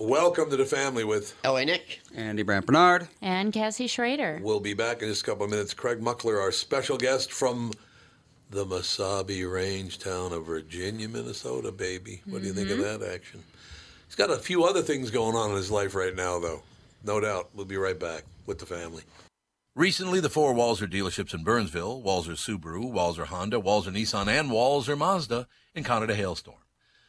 Welcome to the family with L.A. Nick, Andy Brandt Bernard, and Cassie Schrader. We'll be back in just a couple of minutes. Craig Muckler, our special guest from the Mesabi Range town of Virginia, Minnesota, baby. What do you think of that action? He's got a few other things going on in his life right now, though. No doubt. We'll be right back with the family. Recently, the four Walser dealerships in Burnsville, Walser Subaru, Walser Honda, Walser Nissan, and Walser Mazda, encountered a hailstorm.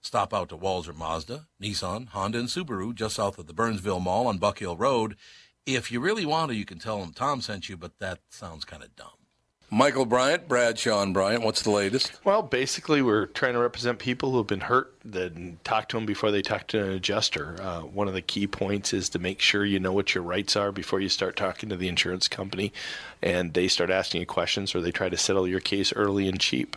Stop out to Walser Mazda, Nissan, Honda, and Subaru just south of the Burnsville Mall on Buck Hill Road. If you really want to, you can tell them Tom sent you, but that sounds kind of dumb. Michael Bryant, Sean Bryant, what's the latest? Well, basically, we're trying to represent people who have been hurt, then talk to them before they talk to an adjuster. One of the key points is to make sure you know what your rights are before you start talking to the insurance company, and they start asking you questions, or they try to settle your case early and cheap.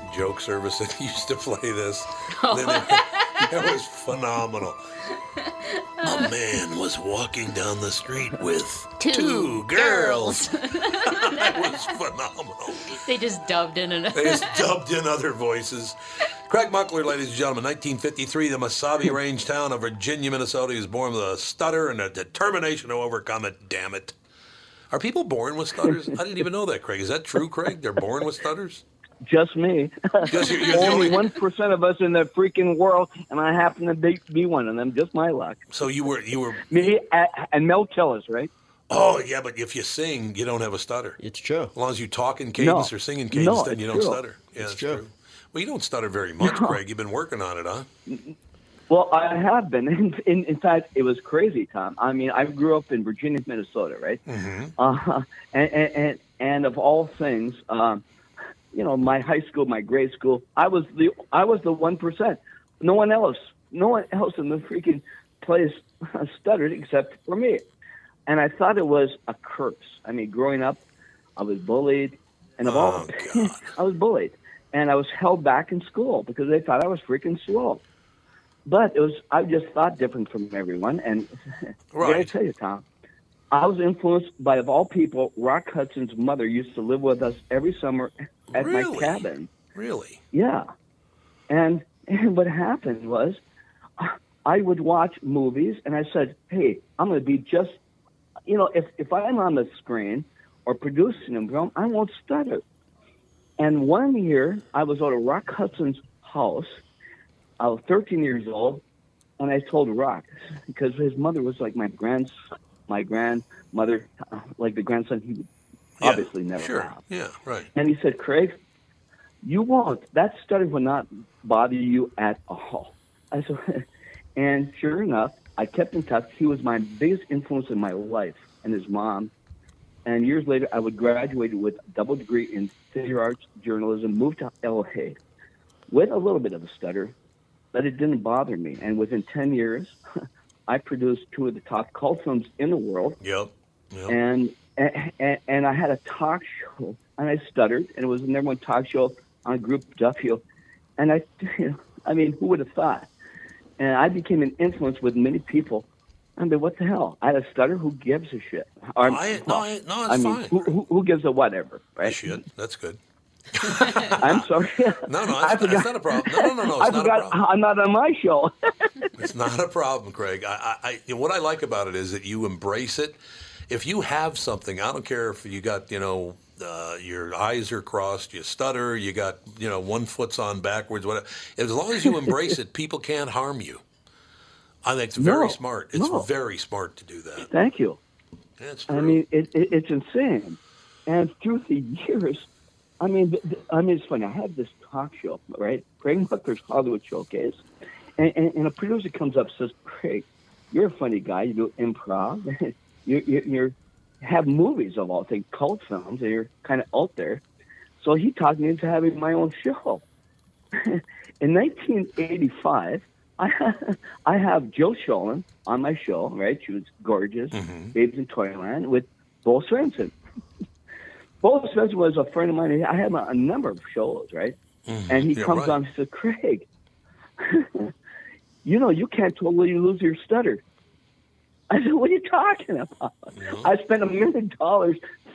joke service that used to play this? Oh. That was phenomenal. A man was walking down the street with two girls. That was phenomenal. They just dubbed in another. They just dubbed in other voices. Craig Muckler, ladies and gentlemen, 1953, the Mesabi Range town of Virginia, Minnesota. He was born with a stutter and a determination to overcome it. Damn it. Are people born with stutters? I didn't even know that, Craig. Is that true, Craig? They're born with stutters? Just me. You're only 1% of us in the freaking world, and I happen to be one of them. Just my luck. So you were me and Mel Tillis, right? Oh yeah, but if you sing, you don't have a stutter. It's true. As long as you talk in cadence or sing in cadence, then you don't stutter. Yeah, it's true. Well, you don't stutter very much, Craig. You've been working on it, huh? Well, I have been. In fact, it was crazy, Tom. I mean, I grew up in Virginia, Minnesota, right? And of all things, you know, my high school, my grade school, I was the 1%. No one else in the freaking place stuttered except for me. And I thought it was a curse. I mean, growing up, I was bullied, and I was bullied, and I was held back in school because they thought I was freaking slow. But I just thought different from everyone, and right. I tell you, Tom, I was influenced by, of all people, Rock Hudson's mother used to live with us every summer at my cabin. Really? Yeah. And what happened was, I would watch movies, and I said, hey, I'm going to be just, you know, if I'm on the screen or producing a film, I won't stutter. And one year, I was at a Rock Hudson's house. I was 13 years old, and I told Rock, because his mother was like my grandmother, like the grandson he obviously never had. Yeah, right. And he said, Craig, that stutter will not bother you at all. I said, and sure enough, I kept in touch. He was my biggest influence in my life, and his mom. And years later, I would graduate with a double degree in theater arts journalism, moved to L.A. with a little bit of a stutter. But it didn't bother me. And within 10 years, I produced two of the top cult films in the world. Yep. And I had a talk show, and I stuttered, and it was the number one talk show on Group W. And I mean, who would have thought? And I became an influence with many people. I mean, what the hell? I had a stutter. Who gives a shit? Or, no, it's fine. Who gives a whatever? Right? You should. That's good. I'm sorry. No, it's not a problem. No, it's not a problem. I'm not on my show. It's not a problem, Craig. I what I like about it is that you embrace it. If you have something, I don't care if you got, your eyes are crossed, you stutter, you got, one foot's on backwards, whatever. As long as you embrace it, people can't harm you. I think it's very smart. It's very smart to do that. Thank you. That's true. I mean, it's insane. And through the years, I mean, it's funny. I had this talk show, right? Craig Muckler's Hollywood Showcase. And a producer comes up and says, Craig, you're a funny guy. You do improv. You have movies of all things, cult films, and you're kind of out there. So he talked me into having my own show. In 1985, I have Jill Sholin on my show, right? She was gorgeous, Babes in Toyland, with Bo Svenson. Bo Svenson was a friend of mine. I had a number of shows, right? Mm-hmm. And he comes on and says, Craig, you can't totally lose your stutter. I said, what are you talking about? Mm-hmm. I spent $1 million,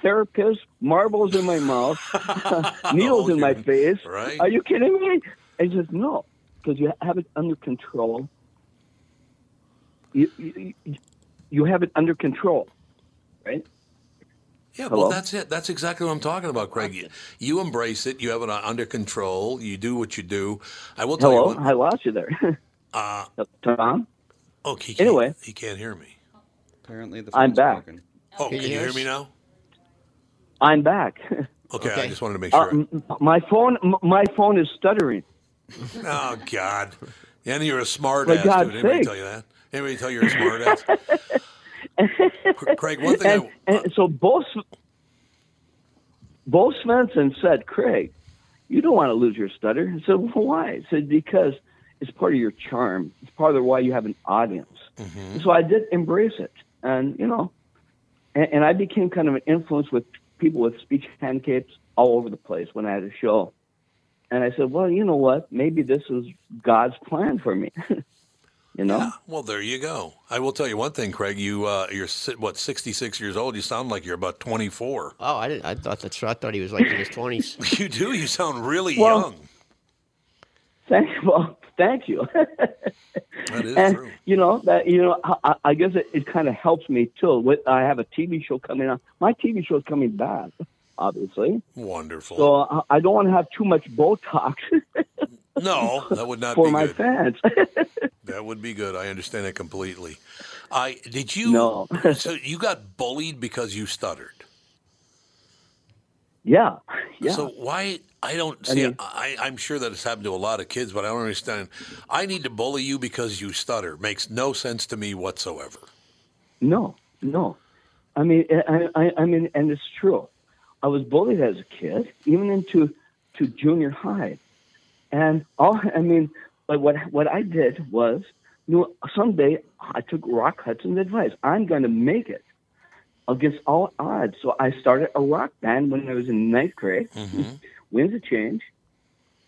therapists, marbles in my mouth, needles in my face. Right. Are you kidding me? I said, no, because you have it under control. You have it under control, right? Yeah, well, that's it. That's exactly what I'm talking about, Craig. You embrace it. You have it under control. You do what you do. I will tell you what. I lost you there. Tom? Oh, he can't hear me. Apparently, I'm back. Broken. Oh, can you hear me now? I'm back. Okay, I just wanted to make sure. My phone is stuttering. Oh God! And you're a smartass. Anybody tell you that? Anybody tell you're a smartass? Craig, one thing. So Bo Svenson said, Craig, you don't want to lose your stutter. I said, well, why? I said, because it's part of your charm. It's part of why you have an audience. Mm-hmm. So I did embrace it. And, and I became kind of an influence with people with speech handicaps all over the place when I had a show. And I said, well, you know what? Maybe this is God's plan for me. Yeah, well, there you go. I will tell you one thing, Craig. You're 66 years old. You sound like you're about 24. Oh, I didn't. I thought he was like in his 20s. You do. You sound really young. Thank you. That is true. I guess it kind of helps me too. I have a TV show coming on. My TV show is coming back, obviously. Wonderful. So I don't want to have too much Botox. No, that would not be good. For my fans. That would be good. I understand it completely. No. So you got bullied because you stuttered. Yeah. So why? I don't see. I'm sure that it's happened to a lot of kids, but I don't understand. I need to bully you because you stutter. Makes no sense to me whatsoever. No. I mean, I mean, and it's true. I was bullied as a kid, even into junior high, and but what I did was, someday I took Rock Hudson's advice. I'm going to make it against all odds. So I started a rock band when I was in ninth grade. Mm-hmm. Winds of Change,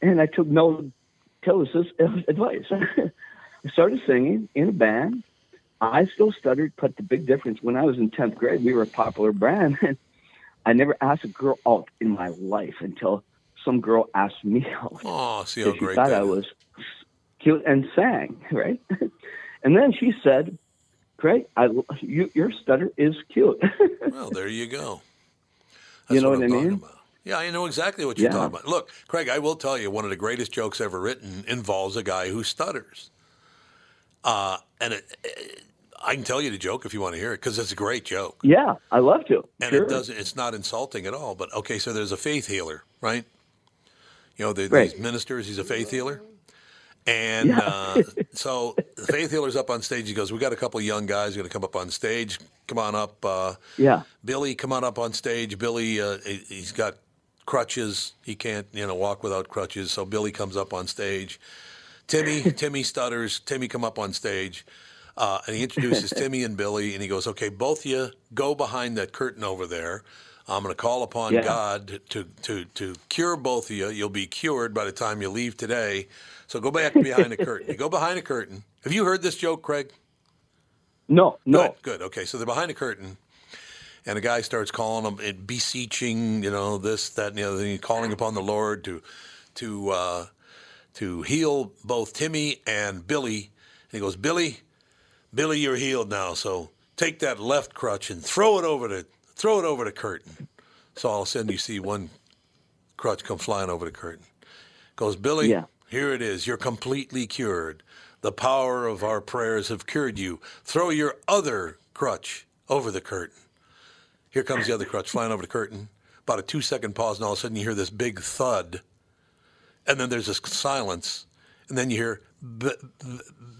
and I took Mel Tillis' advice. I started singing in a band. I still stuttered, but the big difference, when I was in 10th grade, we were a popular band, and I never asked a girl out in my life until some girl asked me out. Oh, see how great that is. She thought I was cute and sang, right? And then she said, Craig, your stutter is cute. Well, there you go. That's you know what I mean? About. Yeah, I know exactly what you're talking about. Look, Craig, I will tell you, one of the greatest jokes ever written involves a guy who stutters. And I can tell you the joke if you want to hear it, because it's a great joke. Yeah, I love to. And it's not insulting at all. But, okay, so there's a faith healer, right? These ministers, he's a faith healer. And so the faith healer's up on stage. He goes, we got a couple of young guys going to come up on stage. Come on up. Billy, come on up on stage. Billy, he's got crutches. He can't, walk without crutches. So Billy comes up on stage. Timmy stutters. Timmy, come up on stage. And he introduces Timmy and Billy, and he goes, okay, both of you go behind that curtain over there. I'm going to call upon God to cure both of you. You'll be cured by the time you leave today. So go back behind the curtain. You go behind the curtain. Have you heard this joke, Craig? No. Good. Okay, so they're behind the curtain, and the guy starts calling them and beseeching, you know, this, that, and the other thing, calling upon the Lord to heal both Timmy and Billy. And he goes, Billy, you're healed now. So take that left crutch and throw it over the curtain. So all of a sudden you see one crutch come flying over the curtain. Goes, Billy, here it is. You're completely cured. The power of our prayers have cured you. Throw your other crutch over the curtain. Here comes the other crutch flying over the curtain. About a 2-second pause, and all of a sudden you hear this big thud. And then there's this silence. And then you hear,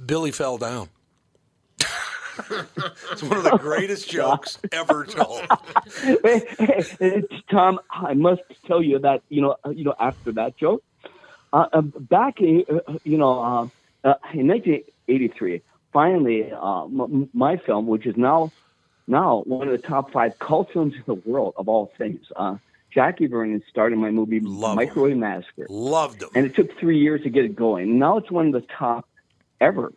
Billy fell down. It's one of the greatest jokes ever told. Hey, Tom, I must tell you that, you know, after that joke, back in, in 1983, finally, my film, which is now one of the top 5 cult films in the world, of all things, Jackie Vernon starred in my movie Microwave Massacre. Loved him. And it took 3 years to get it going. Now it's one of the top ever.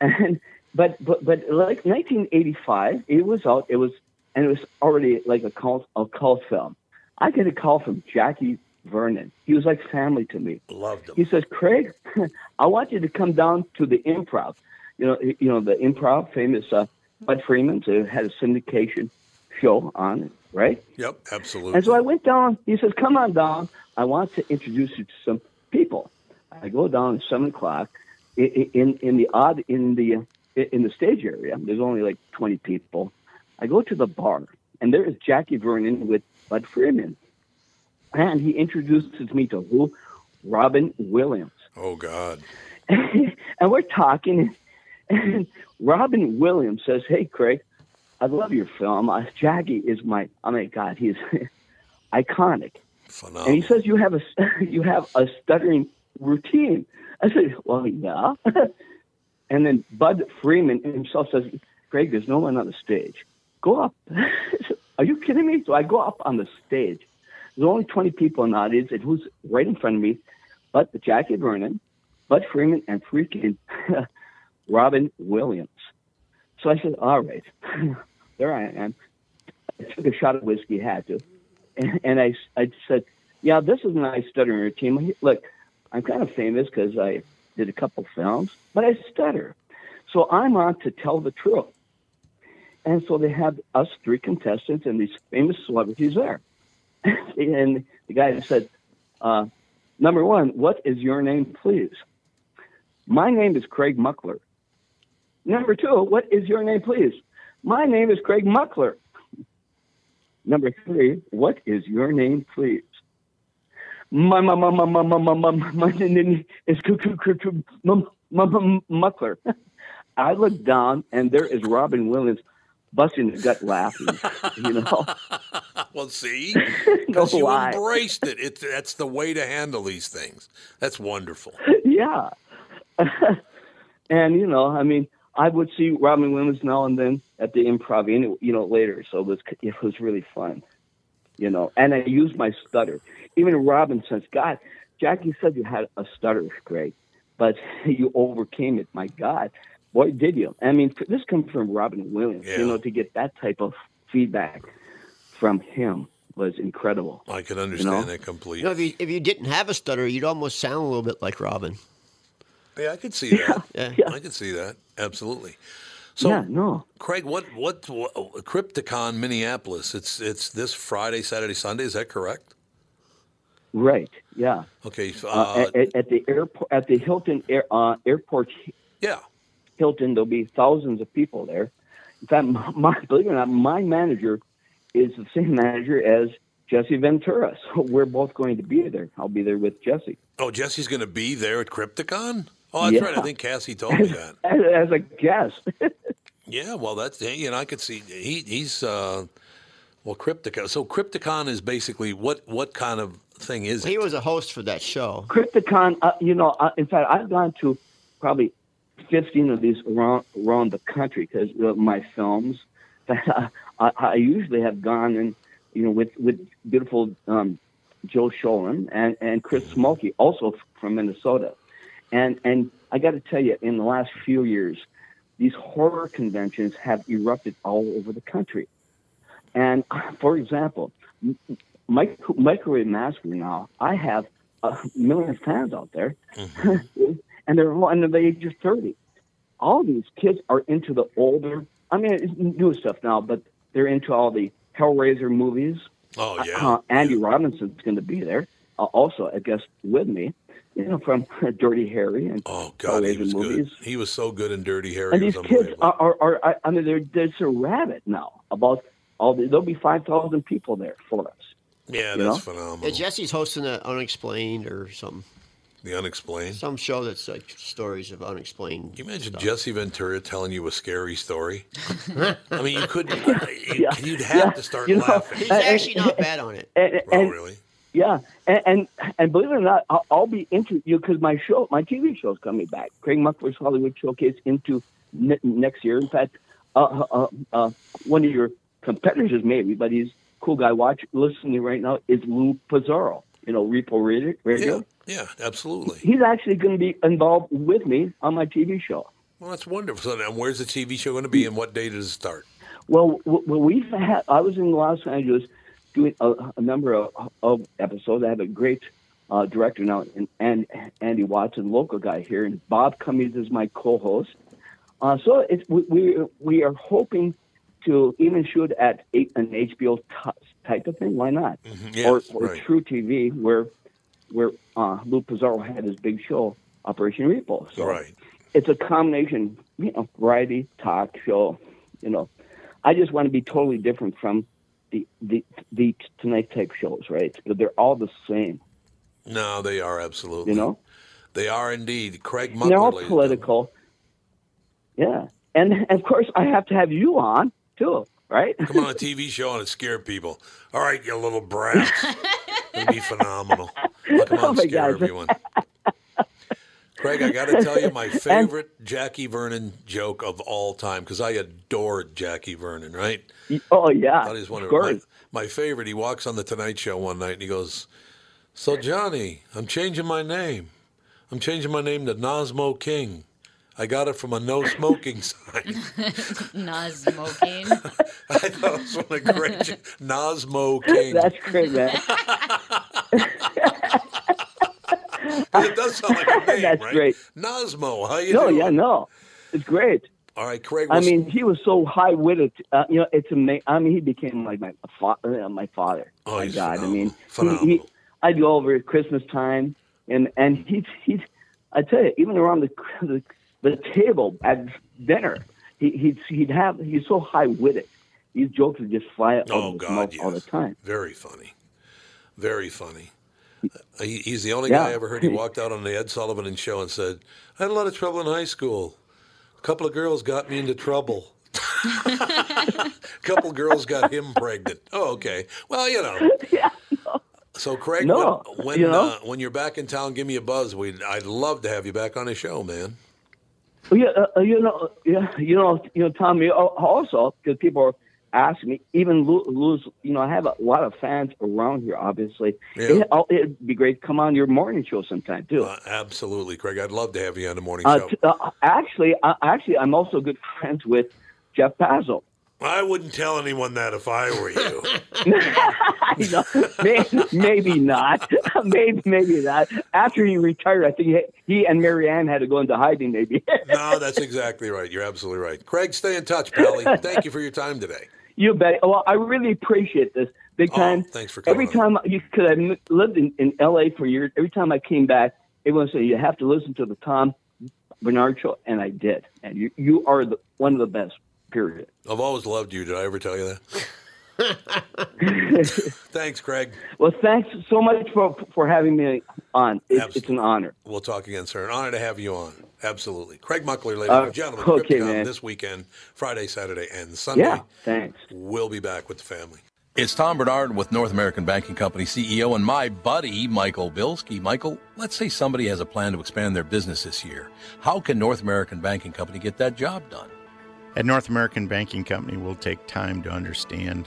And But like 1985, it was out. It was already like a cult film. I get a call from Jackie Vernon. He was like family to me. Loved him. He says, Craig, I want you to come down to the Improv. You know the Improv, famous Bud Freeman, who had a syndication show on it, right? Yep, absolutely. And so I went down. He says, come on down. I want to introduce you to some people. I go down at 7:00 in the stage area. There's only like 20 people. I go to the bar, and there is Jackie Vernon with Bud Freeman. And he introduces me to who? Robin Williams. Oh, God. And we're talking, and Robin Williams says, hey, Craig, I love your film. Jackie is my, oh, my God, he's iconic. Phenomenal. And he says, you have a stuttering routine. I said, well, yeah. And then Bud Freeman himself says, Craig, there's no one on the stage. Go up. Are you kidding me? So I go up on the stage. There's only 20 people in the audience. It was right in front of me, but Jackie Vernon, Bud Freeman, and freaking Robin Williams. So I said, all right. There I am. I took a shot of whiskey, had to. And I said, yeah, this is my stuttering routine. Look, I'm kind of famous because I did a couple films, but I stutter. So I'm on to tell the truth. And so they had us 3 contestants and these famous celebrities there. And the guy said, number one, what is your name, please? My name is Craig Muckler. Number two, what is your name, please? My name is Craig Muckler. Number three, what is your name, please? My name is Muckler. I look down, and there is Robin Williams busting his gut laughing, you know. Well, see? Because you embraced it. That's the way to handle these things. That's wonderful. Yeah. And, you know, I mean, I would see Robin Williams now and then at the Improv, you know, later. So it was really fun. You know, and I used my stutter. Even Robin says, God, Jackie said you had a stutter, Craig, but you overcame it. My God, boy, did you? I mean, this comes from Robin Williams, you know, to get that type of feedback from him was incredible. I can understand that completely. You know, if you didn't have a stutter, you'd almost sound a little bit like Robin. Yeah, I could see that. Yeah. I could see that. Absolutely. So, Craig, what Crypticon Minneapolis, it's this Friday, Saturday, Sunday, is that correct? Right, yeah. Okay. At the airport, at the Hilton airport. Yeah. Hilton, there'll be thousands of people there. In fact, believe it or not, my manager is the same manager as Jesse Ventura, so we're both going to be there. I'll be there with Jesse. Oh, Jesse's going to be there at Crypticon? Oh, that's right. I think Cassie told me that. As a guest. Yeah, well, that's, you know, I could see he's Crypticon. So Crypticon is basically what kind of thing is it? He was a host for that show. Crypticon, in fact, I've gone to probably 15 of these around the country because of my films. I usually have gone and, you know, with beautiful Joe Schoen and Chris Smolke, also from Minnesota. And I got to tell you, in the last few years, these horror conventions have erupted all over the country. And, for example, Microwave Massacre now, I have a million fans out there, mm-hmm. and they're all under the age of 30. All these kids are into the older, I mean, it's new stuff now, but they're into all the Hellraiser movies. Oh, yeah. Andy Robinson's going to be there, also, I guess, with me. You know, from Dirty Harry and oh god, he was movies. Good. He was so good in Dirty Harry. And these kids are I mean, they're so rabid now about all. There'll be 5,000 people there for us. Yeah, that's phenomenal. Yeah, Jesse's hosting an Unexplained or something. The Unexplained, some show that's like stories of unexplained. You imagine stuff. Jesse Ventura telling you a scary story. I mean, you couldn't. You'd have to start laughing. He's actually not bad on it. Oh, really? Yeah, and believe it or not, I'll be into you because my TV show's coming back. Craig Muckler's Hollywood Showcase into next year. In fact, one of your competitors maybe, but he's a cool guy. Listening right now is Lou Pizarro. You know, Repo Radio. Yeah, absolutely. He's actually going to be involved with me on my TV show. Well, that's wonderful. So, and where's the TV show going to be, and what day does it start? Well, I was in Los Angeles. Doing a number of episodes. I have a great director now, and Andy Watson, local guy here, and Bob Cummings is my co-host. So we are hoping to even shoot at an HBO type of thing. Why not? Mm-hmm. Yes, or right. True TV, where Lou Pizarro had his big show, Operation Repo. So right. It's a combination, you know, variety talk show. You know, I just want to be totally different from the Tonight type shows, right? They're all the same. No, they are absolutely. You know, they are indeed. Craig Muckler. They're all political. Yeah, and of course I have to have you on too, right? Come on a TV show and scare people. All right, you little brats. It'd be phenomenal. Come on, scare everyone. Craig, I got to tell you my favorite Jackie Vernon joke of all time, because I adored Jackie Vernon, right? Oh, yeah. That is one of my favorite. He walks on the Tonight Show one night, and he goes, "So, Johnny, I'm changing my name. I'm changing my name to Nosmo King. I got it from a no-smoking sign." No-smoking? I thought it was one of the great Nosmo King. That's great, man. It does sound like a name, that's right? Great. Nosmo, how you doing? It's great. All right, Craig. I mean, he was so high-witted. You know, it's amazing. I mean, he became like my father. Oh, my God! Phenomenal. I mean, I'd go over at Christmas time, and he'd I tell you, even around the table at dinner, he's so high-witted. These jokes would just fly out of his mouth all the time. Very funny. Very funny. He's the only guy I ever heard. He walked out on the Ed Sullivan Show and said, "I had a lot of trouble in high school. A couple of girls got me into trouble." A couple of girls got him pregnant. Oh, okay. Well, you know. Yeah, no. So, Craig, when you're back in town, give me a buzz. I'd love to have you back on the show, man. Well, Tom. Also, because people are asking me, even Lou's, you know, I have a lot of fans around here, obviously. Yeah. It'd be great to come on your morning show sometime, too. Absolutely, Craig. I'd love to have you on the morning show. Actually, I'm also good friends with Jeff Pazzo. I wouldn't tell anyone that if I were you. Maybe not. Maybe not. After he retired, I think he and Marianne had to go into hiding, maybe. No, that's exactly right. You're absolutely right. Craig, stay in touch, pally. Thank you for your time today. You bet. Well, I really appreciate this. Big time. Oh, thanks for coming. Every time, because I lived in L.A. for years, every time I came back, everyone said, "You have to listen to the Tom Bernard Show," and I did. And you are one of the best. Period. I've always loved you. Did I ever tell you that? Thanks, Craig. Well, thanks so much for having me on. It's an honor. We'll talk again, sir. An honor to have you on. Absolutely. Craig Muckler, ladies and gentlemen. Okay, man. This weekend, Friday, Saturday, and Sunday. Yeah, thanks. We'll be back with the family. It's Tom Bernard with North American Banking Company CEO and my buddy, Michael Bilski. Michael, let's say somebody has a plan to expand their business this year. How can North American Banking Company get that job done? At North American Banking Company, we'll take time to understand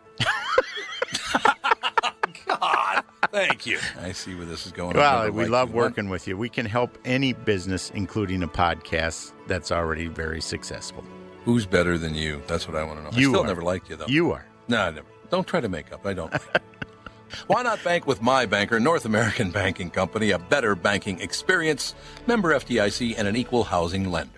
God, thank you. I see where this is going. Well, we love working with you. We can help any business, including a podcast that's already very successful. Who's better than you? That's what I want to know. I still never liked you, though. You are. No, I never. Don't try to make up. I don't like it. Why not bank with my banker, North American Banking Company, a better banking experience, member FDIC, and an equal housing lender.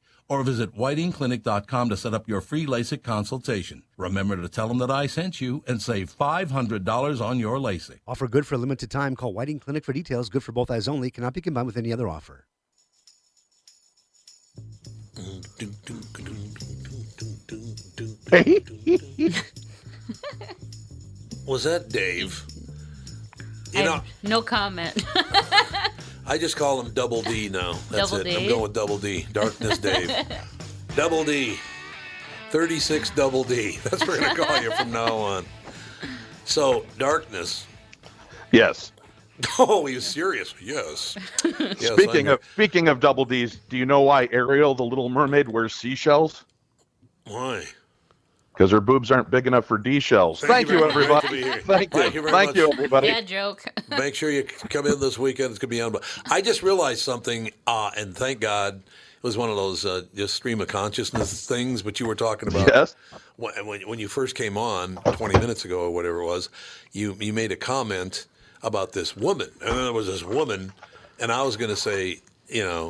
or visit whitingclinic.com to set up your free LASIK consultation. Remember to tell them that I sent you and save $500 on your LASIK. Offer good for a limited time. Call Whiting Clinic for details. Good for both eyes only. Cannot be combined with any other offer. Was that Dave? No comment. I just call him Double D now. That's it. I'm going with Double D. Darkness Dave. Double D. 36 Double D. That's what we're going to call you from now on. So, Darkness. Yes. Oh, he's serious. Yes. Speaking of Double Ds, do you know why Ariel, the Little Mermaid, wears seashells? Why? Because her boobs aren't big enough for D shells. Thank you, everybody. Thank you, everybody. Bad joke. Make sure you come in this weekend. It's going to be on. I just realized something, and thank God it was one of those just stream of consciousness things. But you were talking about when you first came on 20 minutes ago or whatever it was. You made a comment about this woman, and then there was this woman, and I was going to say,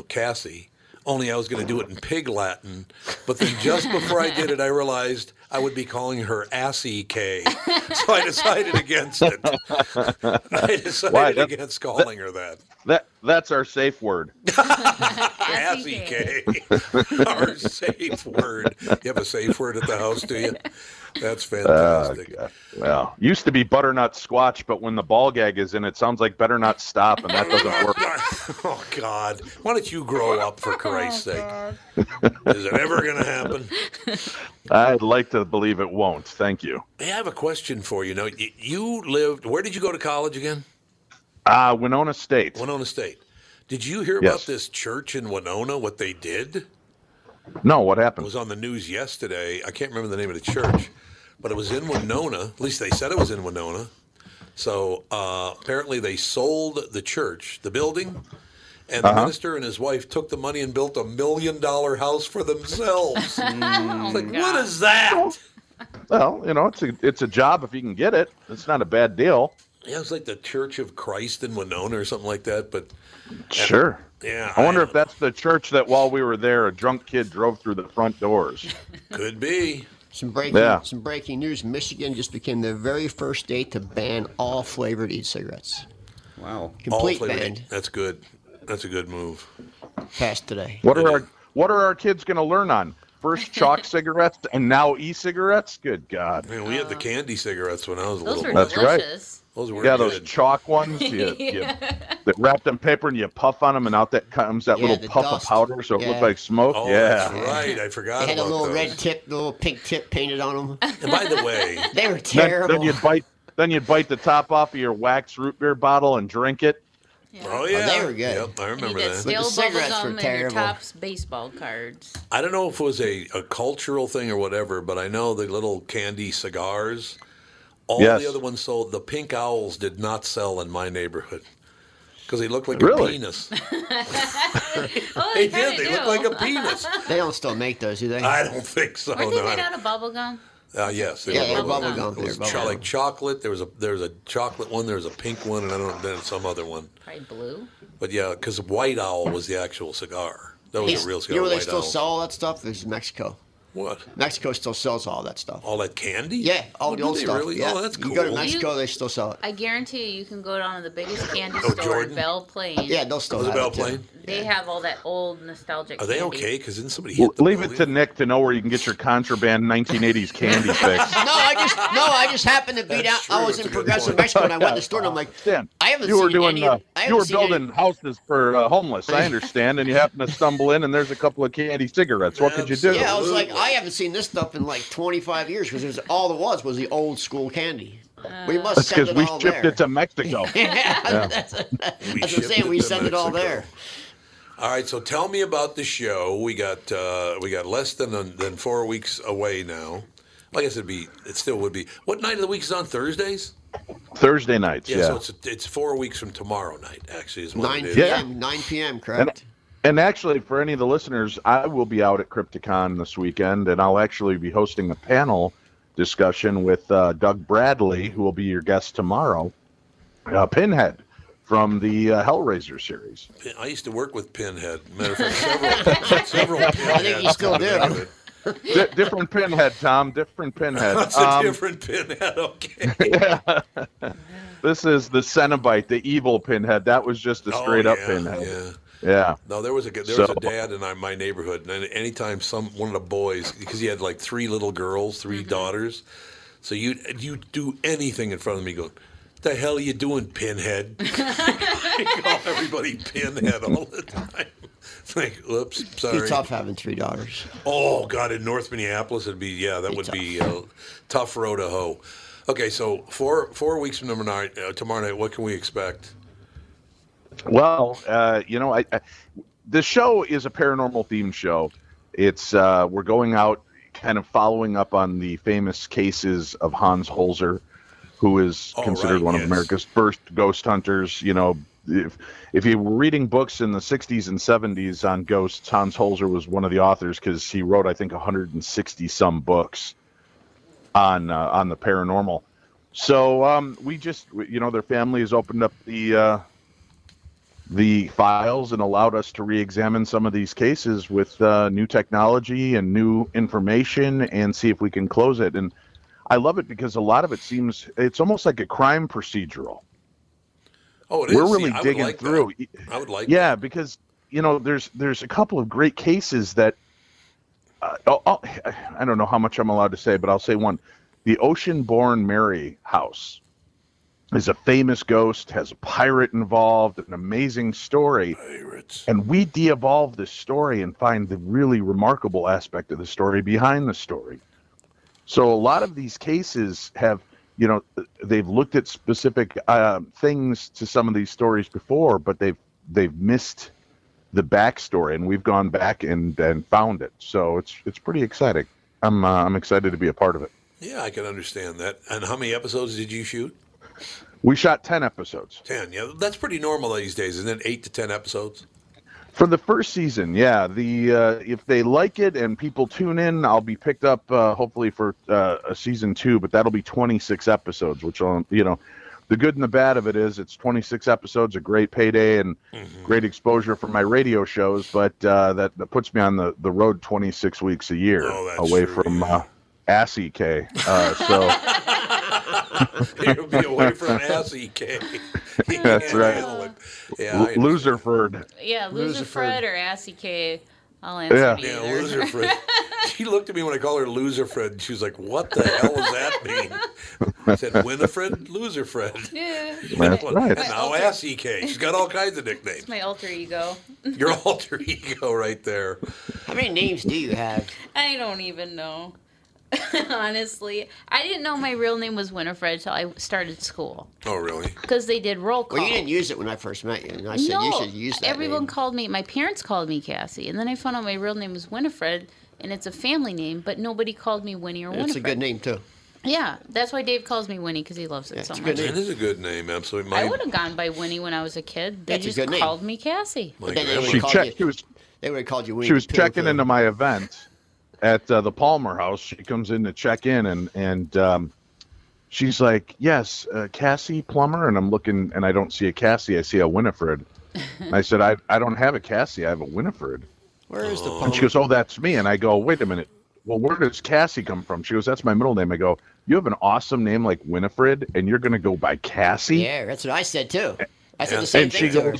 Cassie. Only I was going to do it in pig Latin. But then just before I did it, I realized I would be calling her Assy K. So I decided against it. I decided against calling her that. That's our safe word. Assy K. Our safe word. You have a safe word at the house, do you? That's fantastic. Well, used to be butternut squash, but when the ball gag is in, it sounds like better not stop, and that doesn't work. Oh, God. Why don't you grow up, for Christ's sake? God. Is it ever going to happen? I'd like to believe it won't. Thank you. Hey, I have a question for you. Now, you lived – where did you go to college again? Winona State. Winona State. Did you hear about this church in Winona, what they did? No, what happened? It was on the news yesterday. I can't remember the name of the church, but it was in Winona. At least they said it was in Winona. So apparently they sold the church, the building, and the minister and his wife took the money and built $1 million house for themselves. What is that? Well, it's a job if you can get it. It's not a bad deal. Yeah, it's like the Church of Christ in Winona or something like that. But sure. Yeah, I wonder if that's the church that while we were there, a drunk kid drove through the front doors. Could be. Some breaking news. Michigan just became the very first state to ban all flavored e-cigarettes. Wow. Complete ban. That's good. That's a good move. Passed today. What are our kids going to learn on? First chalk cigarettes and now e-cigarettes? Good God. Man, we had the candy cigarettes when I was a little. That's delicious. Right. Those were those chalk ones that wrapped in paper and you puff on them and out that comes that little puff dust of powder so it looked like smoke. Oh, that's right. I forgot about that. They had a little red tip, a little pink tip painted on them. And by the way, they were terrible. Then you'd bite the top off of your wax root beer bottle and drink it. Yeah. Oh, yeah. They were good. Yep, I remember that. Stale bubblegum and your Topps baseball cards. I don't know if it was a cultural thing or whatever, but I know the little candy cigars. All the other ones sold. The Pink Owls did not sell in my neighborhood. Because they look like a penis. Well, they did. They look like a penis. They don't still make those, do they? I don't think so. Weren't they made out of bubblegum? Yes. They were bubblegum. It was like chocolate. There was a chocolate one. There was a pink one, and I don't know, some other one. Probably blue. But yeah, because White Owl was the actual cigar. That was a real cigar. You know where they still sell all that stuff? It's Mexico. What? Mexico still sells all that stuff. All that candy? Yeah, all the old stuff. Really? Yeah. Oh, that's cool. You go to Mexico, they still sell it. I guarantee you can go down to the biggest candy store in Belle Plaine. Yeah, they'll still have it. Belle Plaine? They have all that old nostalgic candy. Are they okay? Because didn't somebody hit the Leave it to Nick to know where you can get your contraband 1980s candy fix. I just happened to be down. I was in Progressive, Mexico, and I went to the store, and I'm like, I haven't seen any. You were building houses for homeless, I understand, and you happen to stumble in, and there's a couple of candy cigarettes. What could you do? Yeah, I was like, I haven't seen this stuff in like 25 years because all there was the old school candy. We must send it all there. Because we shipped it to Mexico. Yeah. That's what I'm saying. We send it all there. All right, so tell me about the show. We got less than 4 weeks away now. Like I said, it still would be. What night of the week is on Thursdays? Thursday nights. Yeah. So it's 4 weeks from tomorrow night. Actually, is 9 p.m. Correct. And actually, for any of the listeners, I will be out at Crypticon this weekend, and I'll actually be hosting a panel discussion with Doug Bradley, who will be your guest tomorrow, Pinhead from the Hellraiser series. I used to work with Pinhead. Matter of fact, several Pinheads. I think he's still there. Different Pinhead, Tom. Different Pinhead. That's a different Pinhead, okay. Yeah. This is the Cenobite, the evil Pinhead. That was just a straight-up Pinhead. Yeah. Yeah. No, there was a dad in my neighborhood, and anytime one of the boys, because he had like three little girls, three daughters, so you do anything in front of me, going, "What the hell are you doing, Pinhead?" I call everybody Pinhead all the time. Like, oops, sorry. It's tough having three daughters. Oh God, in North Minneapolis, that would be a tough row to hoe. Okay, so four weeks from tomorrow night, what can we expect? Well, the show is a paranormal theme show. It's we're going out kind of following up on the famous cases of Hans Holzer, who is considered one of America's first ghost hunters. You know, if you were reading books in the 60s and 70s on ghosts, Hans Holzer was one of the authors because he wrote, I think, 160-some books on the paranormal. So we just, their family has opened up the files and allowed us to re-examine some of these cases with new technology and new information and see if we can close it. And I love it because a lot of it seems, it's almost like a crime procedural. Oh, it is. We're really digging through. I would like that. Yeah, because, there's a couple of great cases that, I don't know how much I'm allowed to say, but I'll say one. The Oceanborn Mary house is a famous ghost, has a pirate involved, an amazing story. Pirates. And we de-evolve this story and find the really remarkable aspect of the story behind the story. So a lot of these cases have, they've looked at specific things to some of these stories before, but they've missed the backstory, and we've gone back and found it. So it's pretty exciting. I'm excited to be a part of it. Yeah, I can understand that. And how many episodes did you shoot? We shot 10 episodes. 10, yeah. That's pretty normal these days, isn't it? 8 to 10 episodes? For the first season, yeah. If they like it and people tune in, I'll be picked up hopefully for a season 2, but that'll be 26 episodes, which, the good and the bad of it is it's 26 episodes, a great payday and great exposure for my radio shows, but that puts me on the road 26 weeks a year from ASSY K. So... He'll be away from ASSY K. That's right. Yeah, Loserford. Yeah, Loserfred or ASSY K. I'll answer either. Yeah, Loserfred. She looked at me when I called her Loserfred. She was like, "What the hell does that mean?" I said, "Winifred, Loserfred." Yeah. That's right. And now ASSY K. She's got all kinds of nicknames. It's my alter ego. Your alter ego, right there. How many names do you have? I don't even know. Honestly, I didn't know my real name was Winifred until I started school. Oh, really? Because they did roll call. Well, you didn't use it when I first met you. And I said, no, you should use that. Everyone called me, my parents called me Cassie. And then I found out my real name was Winifred, and it's a family name, but nobody called me Winnie or Winifred. It's a good name, too. Yeah, that's why Dave calls me Winnie, because he loves it so much. It is a good name, absolutely. I would have gone by Winnie when I was a kid. They just called me Cassie. They would have called you Winnie. She was checking into my event at the Palmer House. She comes in to check in, and she's like, yes, Cassie Plummer? And I'm looking, and I don't see a Cassie. I see a Winifred. And I said, I don't have a Cassie. I have a Winifred. Where is the Palmer? And she goes, oh, that's me. And I go, wait a minute. Well, where does Cassie come from? She goes, that's my middle name. I go, you have an awesome name like Winifred, and you're going to go by Cassie? Yeah, that's what I said, too. I said the same thing to her.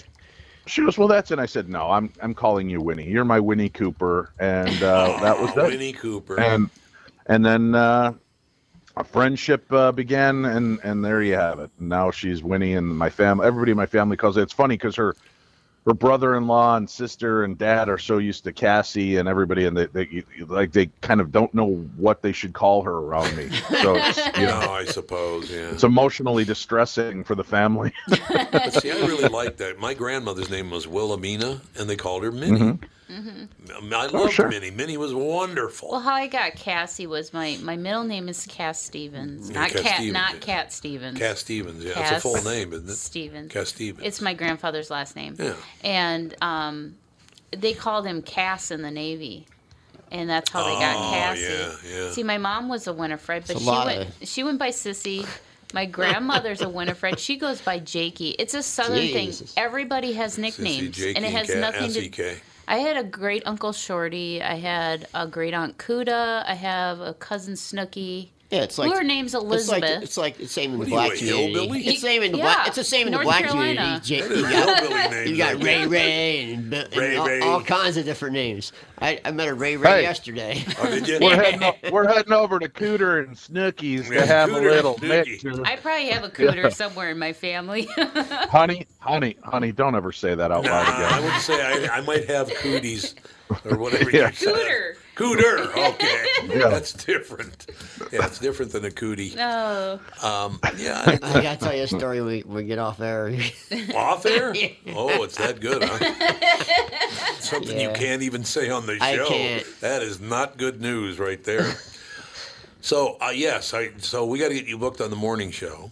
She goes, well, that's it. And I said, no, I'm calling you Winnie. You're my Winnie Cooper. And that was that. Winnie Cooper. And then a friendship began, and there you have it. Now she's Winnie, and my family, everybody in my family calls it. It's funny because her brother-in-law and sister and dad are so used to Cassie and everybody, and they kind of don't know what they should call her around me. So I suppose, yeah. It's emotionally distressing for the family. But see, I really like that. My grandmother's name was Wilhelmina, and they called her Minnie. Mm-hmm. I loved Minnie. Minnie was wonderful. Well, how I got Cassie was my middle name is Cass Stevens, Cat Stevens. Cass Stevens, yeah, Cass, it's a full name, isn't it? Stevens. Cass Stevens. It's my grandfather's last name. Yeah. And they called him Cass in the Navy, and that's how they got Cassie. Yeah. See, my mom was a Winifred, but she went by Sissy. My grandmother's a Winifred. She goes by Jakey. It's a Southern thing. Everybody has nicknames, Sissy, Jakey, and it has nothing to. I had a great uncle Shorty. I had a great aunt Cuda. I have a cousin Snooky. Yeah, it's like her name's Elizabeth. It's like the same in the black community. It's the same in the black community. You got Ray and all kinds of different names. I met a Ray yesterday. Oh, did you? We're heading over to Cooter and Snookies to have a little mixture. I probably have a Cooter somewhere in my family. honey, don't ever say that out loud again. I would say I might have cooties or whatever you say. Cooter. Cooter, okay, that's different. Yeah, it's different than a cootie. No. I gotta tell you a story. We get off air. Off air? Yeah. Oh, it's that good, huh? Something you can't even say on the show. I can't. That is not good news, right there. So so we got to get you booked on the morning show.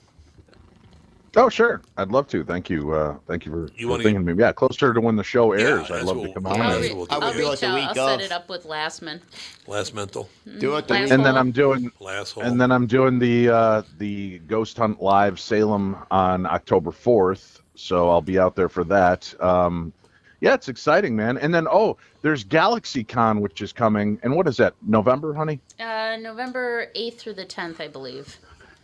Oh, sure. I'd love to. Thank you. Thank you for thinking of me. Yeah, closer to when the show airs. I'd love to come on. I'll set it up with Lastman. Last Mental. Do it. And then I'm doing. And then I'm doing the Ghost Hunt Live Salem on October 4th. So I'll be out there for that. Yeah, it's exciting, man. And then there's GalaxyCon, which is coming. And what is that? November, honey? November 8th through the 10th, I believe.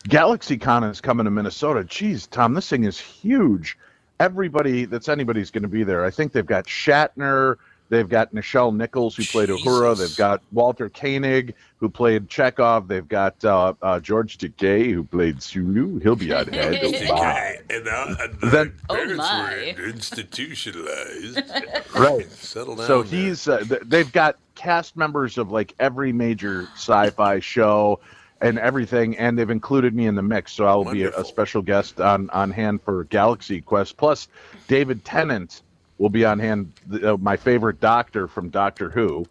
GalaxyCon is coming to Minnesota. Jeez, Tom, this thing is huge. Everybody anybody's going to be there. I think they've got Shatner. They've got Nichelle Nichols, who played Uhura. They've got Walter Koenig, who played Chekhov. They've got George Takei, who played Sulu. He'll be on head. And parents were institutionalized. Right. Settle down. So he's. They've got cast members of like every major sci-fi show. And everything, and they've included me in the mix, so I'll be a special guest on hand for Galaxy Quest. Plus, David Tennant will be on hand, my favorite doctor from Doctor Who.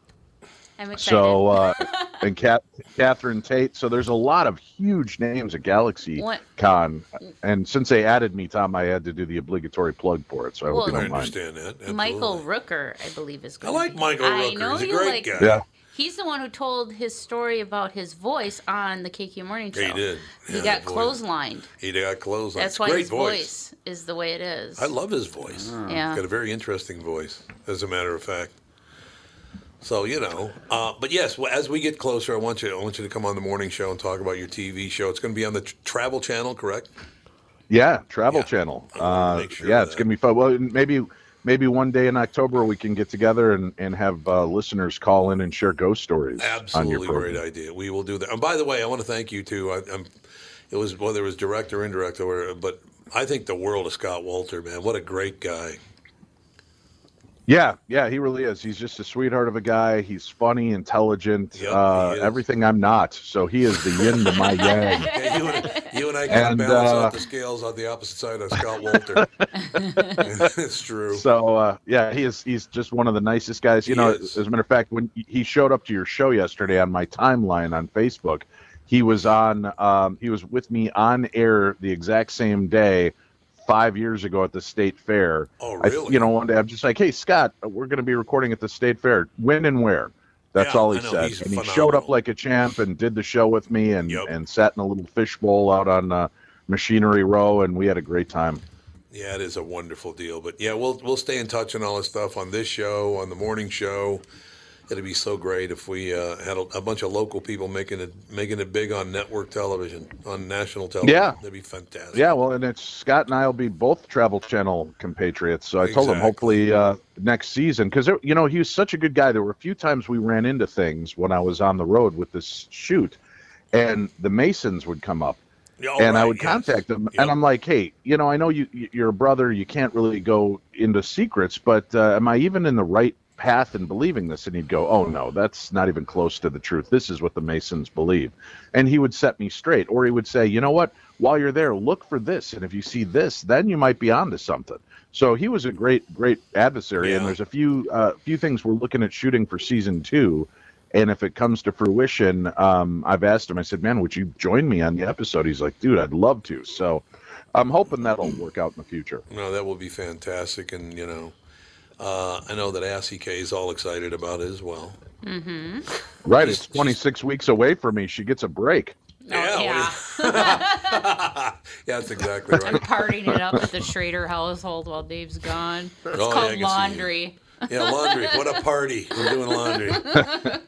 I'm excited. So, and Catherine Tate. So there's a lot of huge names at GalaxyCon, and since they added me, Tom, I had to do the obligatory plug for it. So I hope you don't mind. I understand that. Absolutely. Michael Rooker, I believe, is going. I like Michael Rooker. I know he's a great guy. Yeah. He's the one who told his story about his voice on the KQ Morning Show. He did. Yeah, he got clotheslined. That's why his voice is the way it is. I love his voice. Mm. Yeah. He's got a very interesting voice, as a matter of fact. So, but yes, as we get closer, I want you to come on the morning show and talk about your TV show. It's going to be on the Travel Channel, correct? Yeah, Travel Channel. It's going to be fun. Well, maybe one day in October we can get together and have listeners call in and share ghost stories. Absolutely, on your program. Great idea. We will do that. And by the way, I want to thank you too. It was whether it was direct or indirect, but I think the world of Scott Walter, man, what a great guy. Yeah, he really is. He's just a sweetheart of a guy. He's funny, intelligent, yep, everything I'm not. So he is the yin to my yang. Yeah, you and I can balance out the scales on the opposite side of Scott Walter. It's true. So, yeah, he's just one of the nicest guys. You know, as a matter of fact, when he showed up to your show yesterday on my timeline on Facebook, he was on. He was with me on air the exact same day 5 years ago at the state fair. Oh, really? You know, one day I'm just like, hey, Scott, we're going to be recording at the state fair. When and where? That's all he said. And phenomenal. He showed up like a champ and did the show with me and sat in a little fishbowl out on Machinery Row, and we had a great time. Yeah, it is a wonderful deal. But, yeah, we'll stay in touch on all this stuff on this show, on the morning show. It would be so great if we had a bunch of local people making it big on network television, on national television. Yeah. That'd be fantastic. Yeah, well, and it's Scott and I will be both Travel Channel compatriots. So I told him hopefully next season, because, you know, he was such a good guy. There were a few times we ran into things when I was on the road with this shoot, and the Masons would come up. And I would contact them, and I'm like, hey, you know, I know you're a brother. You can't really go into secrets, but am I even in the right path in believing this? And he'd go, oh no, that's not even close to the truth. This is what the Masons believe. And he would set me straight, or he would say, you know what, while you're there, look for this, and if you see this, then you might be onto something. So he was a great adversary. And there's a few things we're looking at shooting for season 2, and if it comes to fruition, I've asked him, I said, man, would you join me on the episode? He's like, dude, I'd love to. So I'm hoping that'll work out in the future. No, that will be fantastic. And you know, I know that Assie K is all excited about it as well. Mm-hmm. Right, it's 26 weeks away from me. She gets a break. Yeah, that's exactly right. I'm partying it up at the Schrader household while Dave's gone. It's called laundry. Yeah, laundry. What a party. We're doing laundry.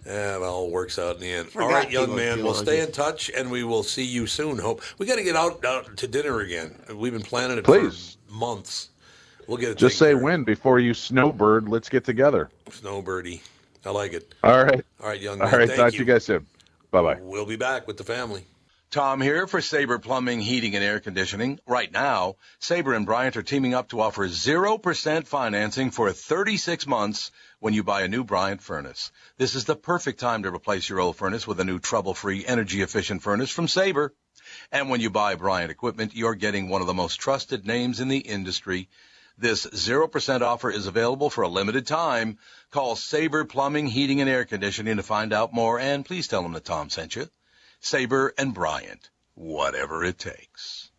It all works out in the end. All right, young man, we'll stay in touch, and we will see you soon, hope. We got to get out to dinner again. We've been planning it for months. We'll get it. Just say when before you snowbird. Let's get together. Snowbirdy. I like it. All right, young man. All right, talk to you guys soon. Bye-bye. We'll be back with the family. Tom here for Sabre Plumbing, Heating, and Air Conditioning. Right now, Sabre and Bryant are teaming up to offer 0% financing for 36 months when you buy a new Bryant furnace. This is the perfect time to replace your old furnace with a new trouble-free, energy-efficient furnace from Sabre. And when you buy Bryant equipment, you're getting one of the most trusted names in the industry. This 0% offer is available for a limited time. Call Sabre Plumbing, Heating, and Air Conditioning to find out more, and please tell them that Tom sent you. Sabre and Bryant, whatever it takes.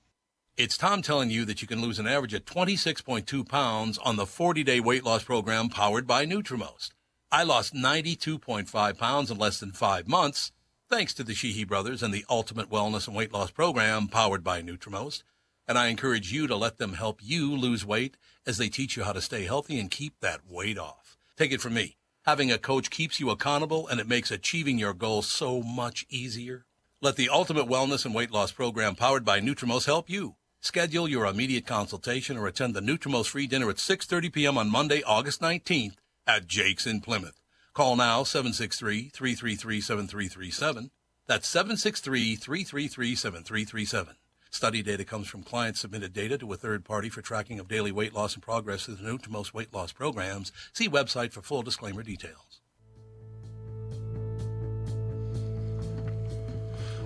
It's Tom telling you that you can lose an average of 26.2 pounds on the 40-day weight loss program powered by Nutrimost. I lost 92.5 pounds in less than 5 months, thanks to the Sheehy brothers and the Ultimate Wellness and Weight Loss Program powered by Nutrimost. And I encourage you to let them help you lose weight as they teach you how to stay healthy and keep that weight off. Take it from me. Having a coach keeps you accountable, and it makes achieving your goals so much easier. Let the Ultimate Wellness and Weight Loss Program powered by Nutrimost help you. Schedule your immediate consultation or attend the Nutrimost free dinner at 6:30 p.m. on Monday, August 19th at Jake's in Plymouth. Call now, 763-333-7337. That's 763-333-7337. Study data comes from client-submitted data to a third party for tracking of daily weight loss and progress through the Nutrimost weight loss programs. See website for full disclaimer details.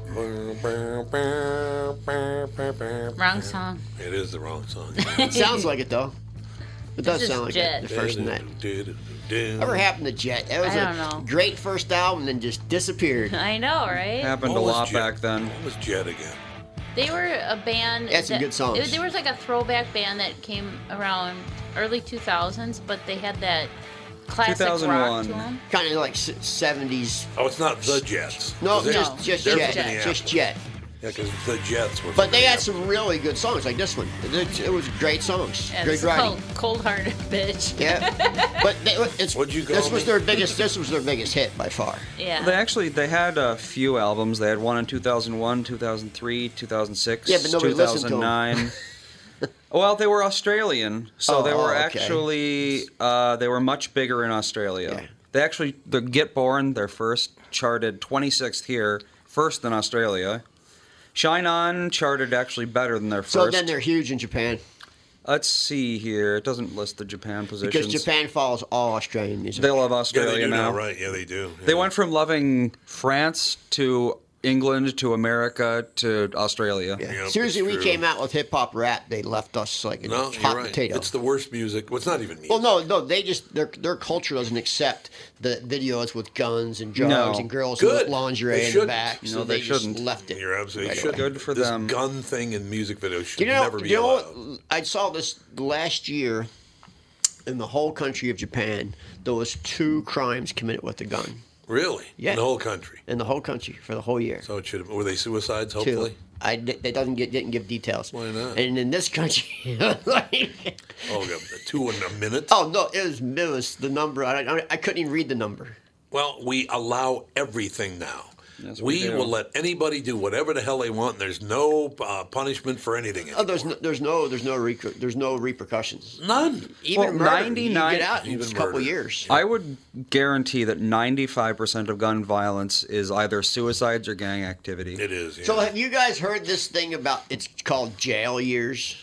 Wrong song. It is the wrong song. It sounds like it, though. It does sound like Jet. It the first night. Whatever happened to Jet? That was a great first album and then just disappeared. I know, right? Happened a lot back then. What was Jet again? They were a band. That's some good songs. There was like a throwback band that came around early 2000s, but they had that classic 2001. Rock to them. Kind of like 70s. Oh, it's not the Jets. No, just Jet. Yeah, because the Jets were. But they had some really good songs, like this one. It was great songs. Yeah, great writing. Cold Hearted Bitch. Yeah. But this was their biggest hit by far. Yeah. Well, they had a few albums. They had one in 2001, 2003, 2006, 2009. Well, they were Australian, so they were actually they were much bigger in Australia. Yeah. They actually Get Born, their first, charted 26th here, first in Australia. Shine On charted actually better than their first. So then they're huge in Japan. Let's see here. It doesn't list the Japan positions. Because Japan follows all Australian music. They love Australia now. Right. Yeah, they do. Yeah. They went from loving France to England to America to Australia. Yeah. Yep, as soon as we came out with hip-hop rap, they left us like a hot potato. It's the worst music. Well, it's not even music. Well, no, they just, their culture doesn't accept the videos with guns and drugs and girls with lingerie in the back. So no, they just left it. You're absolutely right. Good for them. This gun thing in music videos should never be allowed. You know, I saw this last year in the whole country of Japan. There was 2 crimes committed with a gun. Really? Yeah. In the whole country. In the whole country for the whole year. So it should have, were they suicides? Hopefully. They didn't give details. Why not? And in this country, like, 2 in a minute. Oh no, it was the number. I couldn't even read the number. Well, we allow everything now. We will let anybody do whatever the hell they want. And there's no punishment for anything anymore. Oh, there's no repercussions. None. Even murder, you get out in a couple years. I would guarantee that 95% of gun violence is either suicides or gang activity. It is. Yeah. So have you guys heard this thing about? It's called jail years.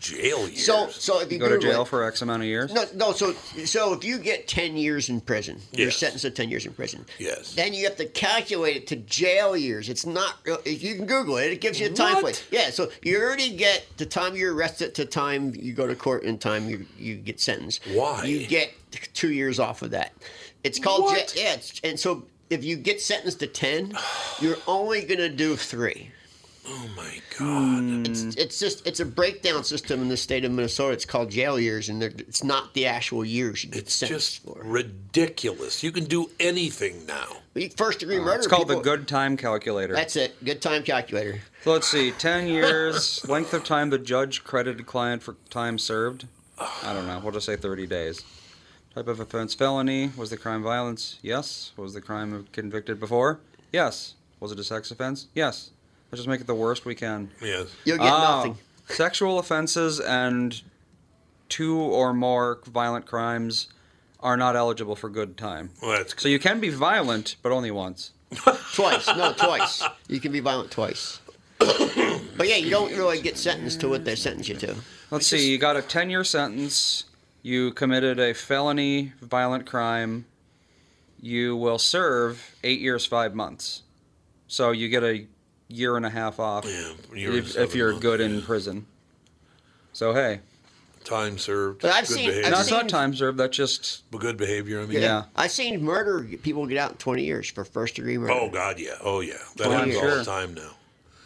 Jail years. So if you go to jail for X amount of years. No. So if you get 10 years in prison, you're sentenced to 10 years in prison. Yes. Then you have to calculate it to jail years. It's not. If you can Google it, it gives you a time place. Yeah. So you already get the time you're arrested to time you go to court and time you get sentenced. Why? You get 2 years off of that. It's called jail. Yeah. And so if you get sentenced to 10, you're only gonna do 3. Oh my God! It's a breakdown system in the state of Minnesota. It's called jail years, and it's not the actual years you get sentenced for. It's just ridiculous. You can do anything now. First degree murder. It's called the good time calculator. That's it. Good time calculator. So let's see. 10 years, length of time the judge credited client for time served. I don't know. We'll just say 30 days. Type of offense: felony. Was the crime violence? Yes. Was the crime convicted before? Yes. Was it a sex offense? Yes. Let's just make it the worst we can. Yes. You'll get nothing. Sexual offenses and 2 or more violent crimes are not eligible for good time. Well, that's good. So you can be violent, but only once. Twice. No, twice. You can be violent twice. But yeah, you don't really get sentenced to what they sentence you to. Let's see. You got a 10-year sentence. You committed a felony violent crime. You will serve 8 years, 5 months. So you get a year and a half off if you're good in prison. So, hey. Time served. But I've seen behavior. No, it's not time served. That's just good behavior, I mean. Yeah. I've seen murder. People get out in 20 years for first-degree murder. Oh, God, yeah. Oh, yeah. That happens all the time now.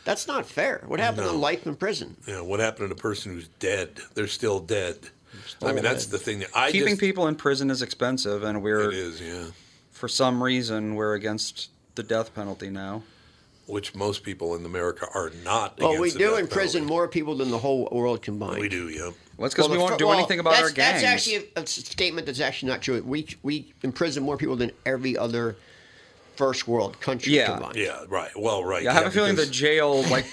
That's not fair. What happened to life in prison? Yeah, what happened to the person who's dead? They're still dead. That's the thing. Keeping people in prison is expensive, and we're... It is, yeah. For some reason, we're against the death penalty now. Which most people in America are not. Well, we do imprison more people than the whole world combined. We do, yeah. Well, that's because we won't do anything about our gangs. That's actually a statement that's actually not true. We imprison more people than every other first world country combined. Yeah, right. Well, right. Yeah, I have a feeling the jail, like,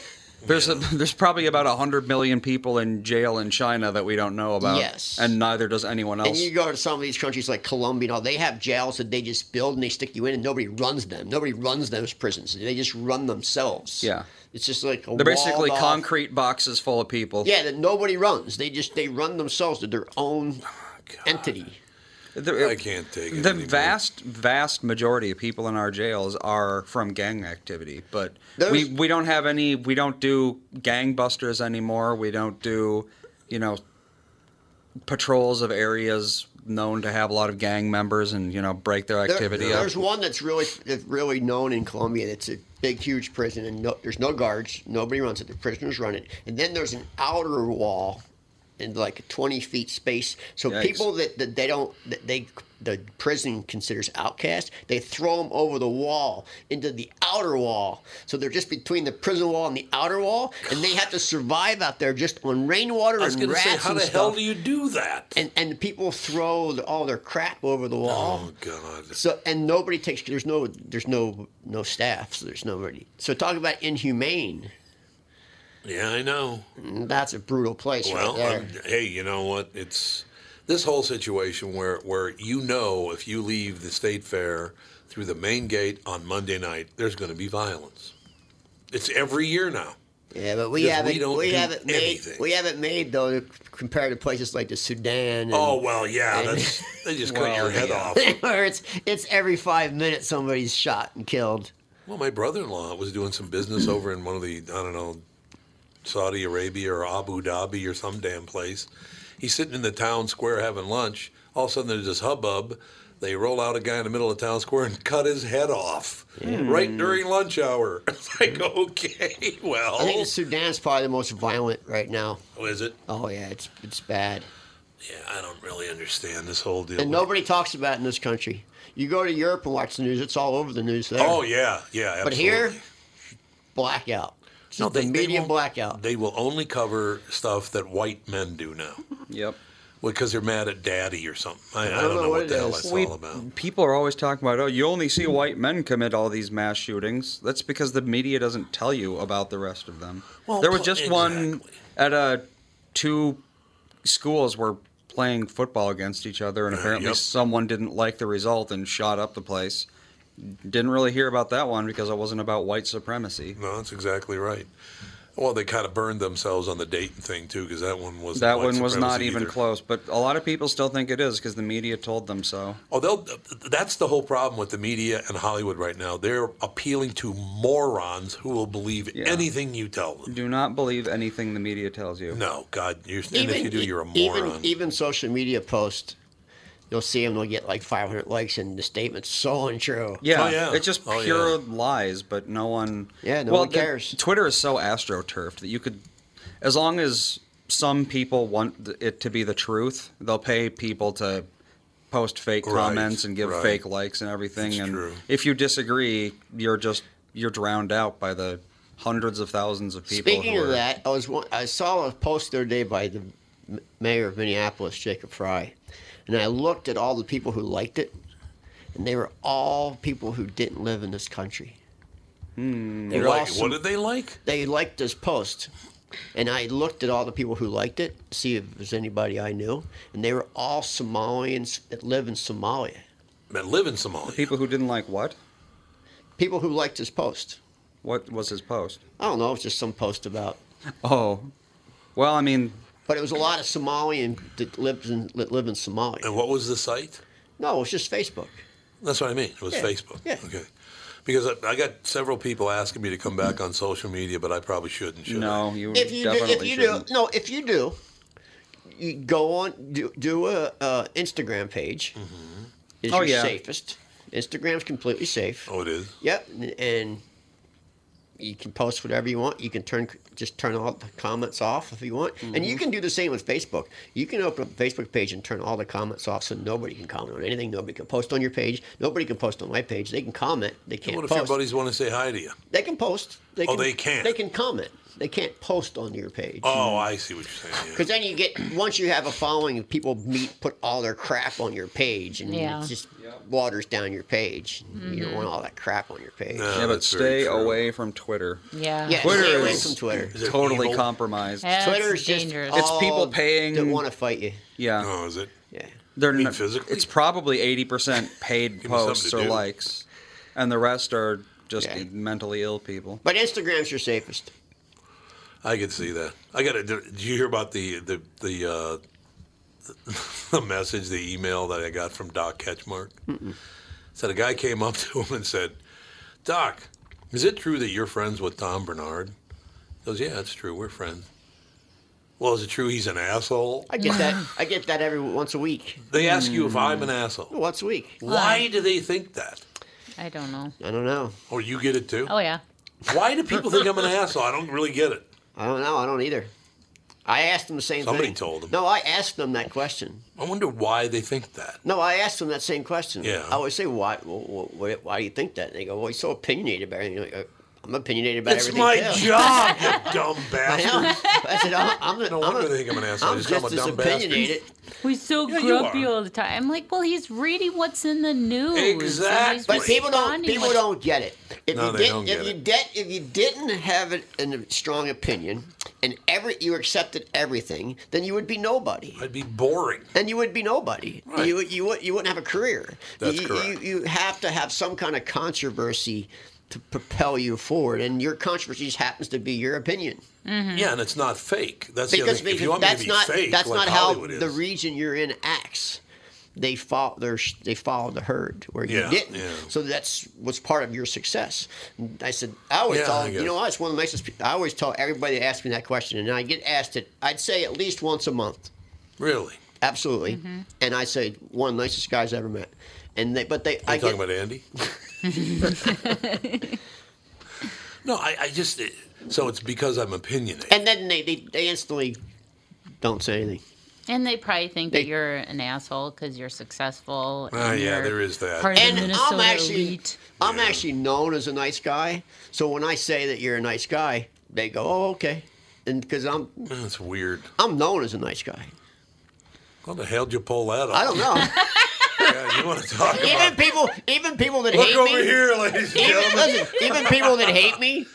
there's probably about 100 million people in jail in China that we don't know about. Yes. And neither does anyone else. And you go to some of these countries like Colombia and all, they have jails that they just build and they stick you in and nobody runs them. Nobody runs those prisons. They just run themselves. Yeah. It's just like they're basically concrete boxes full of people. Yeah, that nobody runs. They run themselves to their own entity. I can't take it. The vast majority of people in our jails are from gang activity, but we don't have any. We don't do gangbusters anymore. We don't do, patrols of areas known to have a lot of gang members and break their activity up. There's one that's really known in Colombia. It's a big, huge prison, and there's no guards. Nobody runs it. The prisoners run it, and then there's an outer wall. In like a 20 feet space, so yikes. People the prison considers outcast, they throw them over the wall into the outer wall, so they're just between the prison wall and the outer wall, and they have to survive out there just on rainwater and rats and stuff. How the hell do you do that? And people throw all their crap over the wall. Oh God! So nobody takes. There's no staff. So there's nobody. So talk about inhumane. Yeah, I know. That's a brutal place right there. Hey, you know what? It's this whole situation where if you leave the state fair through the main gate on Monday night, there's going to be violence. It's every year now. Yeah, but we haven't made though compared to places like the Sudan. And, oh well, yeah, and, that's, they just cut your head off. Where it's every 5 minutes somebody's shot and killed. Well, my brother-in-law was doing some business over in one of the, I don't know, Saudi Arabia or Abu Dhabi or some damn place. He's sitting in the town square having lunch. All of a sudden, there's this hubbub. They roll out a guy in the middle of the town square and cut his head off right during lunch hour. It's like, okay, well. I think Sudan's probably the most violent right now. Oh, is it? Oh, yeah, it's bad. Yeah, I don't really understand this whole deal. And nobody talks about it in this country. You go to Europe and watch the news, it's all over the news there. Oh, yeah, absolutely. But here, blackout. No, the medium blackout. They will only cover stuff that white men do now. Yep. Because they're mad at daddy or something. I don't know what the hell that's all about. People are always talking about, oh, you only see white men commit all these mass shootings. That's because the media doesn't tell you about the rest of them. Well, there was just one at two schools were playing football against each other, and apparently someone didn't like the result and shot up the place. Didn't really hear about that one because it wasn't about white supremacy. No, that's exactly right. Well, they kind of burned themselves on the Dayton thing, too, because that one wasn't white supremacy. That one was not even close, but a lot of people still think it is because the media told them so. Oh, that's the whole problem with the media and Hollywood right now. They're appealing to morons who will believe anything you tell them. Do not believe anything the media tells you. No, God. And if you do, you're a moron. Even social media posts. You'll see them, they'll get like 500 likes, and the statement's so untrue. Yeah, it's just pure lies, but no one... Yeah, no one cares. Twitter is so astroturfed that you could... As long as some people want it to be the truth, they'll pay people to post fake comments and give fake likes and everything. That's true. If you disagree, you're drowned out by the hundreds of thousands of people. Speaking of that, I saw a post the other day by the mayor of Minneapolis, Jacob Frye. And I looked at all the people who liked it, and they were all people who didn't live in this country. What did they like? They liked this post. And I looked at all the people who liked it, see if it was anybody I knew, and they were all Somalians that live in Somalia. That live in Somalia? The people who didn't like what? People who liked his post. What was his post? I don't know. It was just some post about... Oh. Well, I mean... But it was a lot of Somalians that live in Somalia. And what was the site? No, it was just Facebook. That's what I mean. It was Facebook. Yeah. Okay. Because I got several people asking me to come back on social media, but I probably shouldn't. If you do, you go on do a Instagram page. Mm-hmm. Is your safest. Instagram's completely safe. Oh, it is. Yep, and you can post whatever you want. You can turn all the comments off if you want. Mm-hmm. And you can do the same with Facebook. You can open up a Facebook page and turn all the comments off so nobody can comment on anything. Nobody can post on your page. Nobody can post on my page. They can comment. They can't post. What if your buddies want to say hi to you? They can post. They can comment. They can't post on your page. Oh, I see what you're saying. Because then once you have a following, people put all their crap on your page, and it just waters down your page. Mm-hmm. You don't want all that crap on your page. No, but stay away from Twitter. Yeah, Twitter is totally compromised. Twitter is just dangerous. It's people paying that want to fight you. Yeah. Oh, is it? Yeah. They're not physically. It's probably 80% paid posts or likes, and the rest are just mentally ill people. But Instagram's your safest. I can see that. Did you hear about the message, the email that I got from Doc Ketchmark? Mm-mm. So a guy came up to him and said, "Doc, is it true that you're friends with Tom Bernard?" He goes, "Yeah, it's true. We're friends." "Well, is it true he's an asshole?" I get that. I get that every once a week. They ask you if I'm an asshole. Once a week. Why do they think that? I don't know. Or you get it too? Oh yeah. Why do people think I'm an asshole? I don't really get it. I don't know. I don't either. I asked them the same thing. Somebody told them. No, I asked them that question. I wonder why they think that. No, I asked them that same question. Yeah. I always say, why do you think that? And they go, well, you're so opinionated about it. I'm opinionated about everything. It's my job, you dumb bastard. I said, no wonder they think I'm an asshole. I'm just as opinionated. We're so grumpy all the time. I'm like, well, he's reading what's in the news. Exactly. But people don't get it. If you didn't have a strong opinion and you accepted everything, then you would be nobody. I'd be boring. And you would be nobody. Right. You wouldn't have a career. That's correct. You have to have some kind of controversy to propel you forward, and your controversy just happens to be your opinion. Mm-hmm. Yeah, and it's not fake. That's because, the other thing. If you want me to be fake, that's like not Hollywood how is. The region you're in acts. They follow the herd where you didn't. Yeah. So that's what's part of your success. I said, I always tell them, you know, it's one of the nicest. I always tell everybody that asks me that question, and I get asked it. I'd say at least once a month. Really? Absolutely. Mm-hmm. And I say one of the nicest guys I ever met. And they, but they. Are you talking about Andy? No, I just. So it's because I'm opinionated. And then they instantly don't say anything. And they probably think that you're an asshole because you're successful. Oh, yeah, there is that. And I'm actually known as a nice guy. So when I say that you're a nice guy, they go, oh, okay. And because that's weird. I'm known as a nice guy. How the hell did you pull that off? I don't know. Yeah, you want to talk about even people that hate me. Look over here, ladies and gentlemen. Even people that hate me,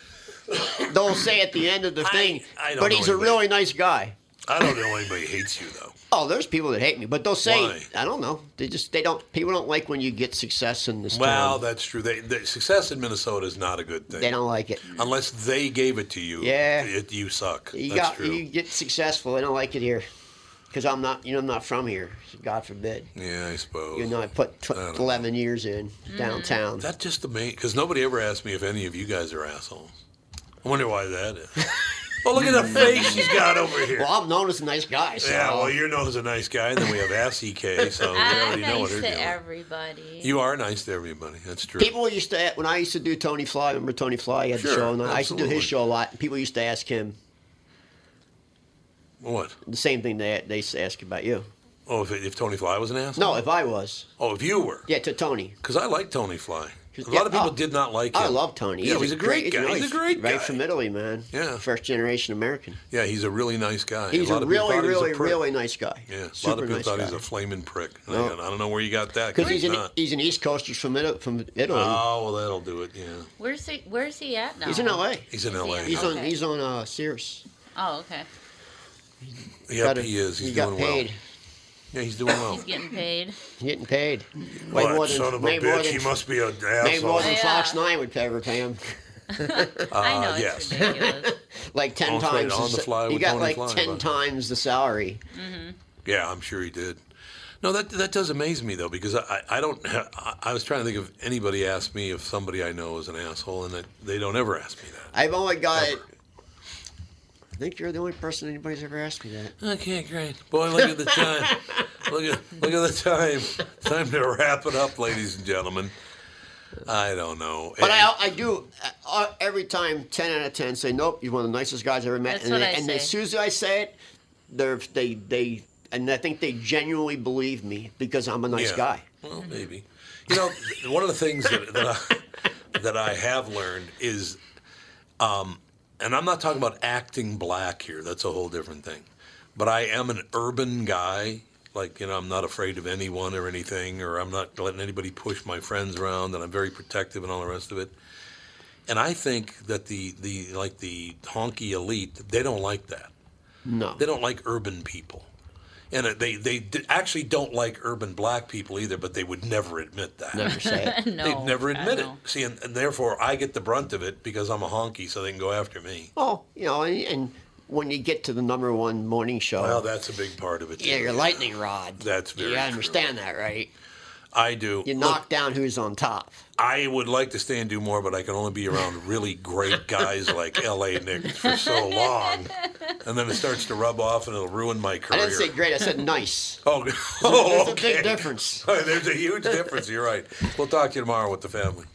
they'll say at the end of the thing, but he's a really nice guy. I don't know anybody hates you, though. Oh, there's people that hate me, but they'll say, why? I don't know. People don't like when you get success in this town. Well, that's true. Success in Minnesota is not a good thing. They don't like it. Unless they gave it to you. Yeah. You suck. That's true. You get successful, they don't like it here. Because I'm not from here. God forbid. Yeah, I suppose. You know, I put 11 years in downtown. That's just the main, because nobody ever asked me if any of you guys are assholes. I wonder why that is. Well, look at the face she's got over here. Well, I'm known as a nice guy. So. Yeah, well, you're known as a nice guy, and then we have ASCK, so we already know what her deal is. I'm nice to everybody. You are nice to everybody. That's true. People used to, when I used to do Tony Fly, remember Tony Fly? He had the show, and I used to do his show a lot. And people used to ask him. What? The same thing they used to ask about you. Oh, if Tony Fly was an asshole? No, if I was. Oh, if you were? Yeah, to Tony. Because I like Tony Fly. A lot of people did not like him. I love Tony. Yeah, he's a great guy. He's a great guy. Right from Italy, man. Yeah. First generation American. Yeah, he's a really nice guy. He's a really, really, really nice guy. Yeah, a lot of people thought he's a flaming prick. No. I don't know where you got that. Because he's an East Coaster from Italy. Oh, well, that'll do it, yeah. Where's he at now? He's in L.A. He's in L.A. He's on Sears. Oh, okay. Yep, he is. He's doing well. Yeah, he's doing well. He's getting paid. Way more than, son of a bitch. He must be an asshole. Maybe more than Fox 9 would ever pay him. I know, yes. It's ridiculous. Like 10 times. On the fly he got Tony like fly, 10 but. Times the salary. Mm-hmm. Yeah, I'm sure he did. No, that does amaze me, though, because I don't. I was trying to think if anybody asked me if somebody I know is an asshole, and they don't ever ask me that. I've only got... I think you're the only person anybody's ever asked me that. Okay, great. Boy, look at the time. Look at the time. Time to wrap it up, ladies and gentlemen. I don't know. But I do, every time, 10 out of 10, say, nope, you're one of the nicest guys I ever met. And as soon as I say it, I think they genuinely believe me because I'm a nice guy. Well, maybe. You know, one of the things that I have learned is... and I'm not talking about acting black here. That's a whole different thing. But I am an urban guy. Like, you know, I'm not afraid of anyone or anything, or I'm not letting anybody push my friends around, and I'm very protective and all the rest of it. And I think that the honky elite, they don't like that. No. They don't like urban people. And they actually don't like urban black people either, but they would never admit that. Never say it. No, they'd never admit it. See, and therefore I get the brunt of it because I'm a honky, so they can go after me. Oh, you know, and when you get to the number one morning show. Well, that's a big part of it. Yeah, your lightning rod. That's very true. You understand that, right? I do. You knock down who's on top. I would like to stay and do more, but I can only be around really great guys like L.A. Nick for so long. And then it starts to rub off, and it'll ruin my career. I didn't say great. I said nice. Oh, okay. There's a big difference. There's a huge difference. You're right. We'll talk to you tomorrow with the family.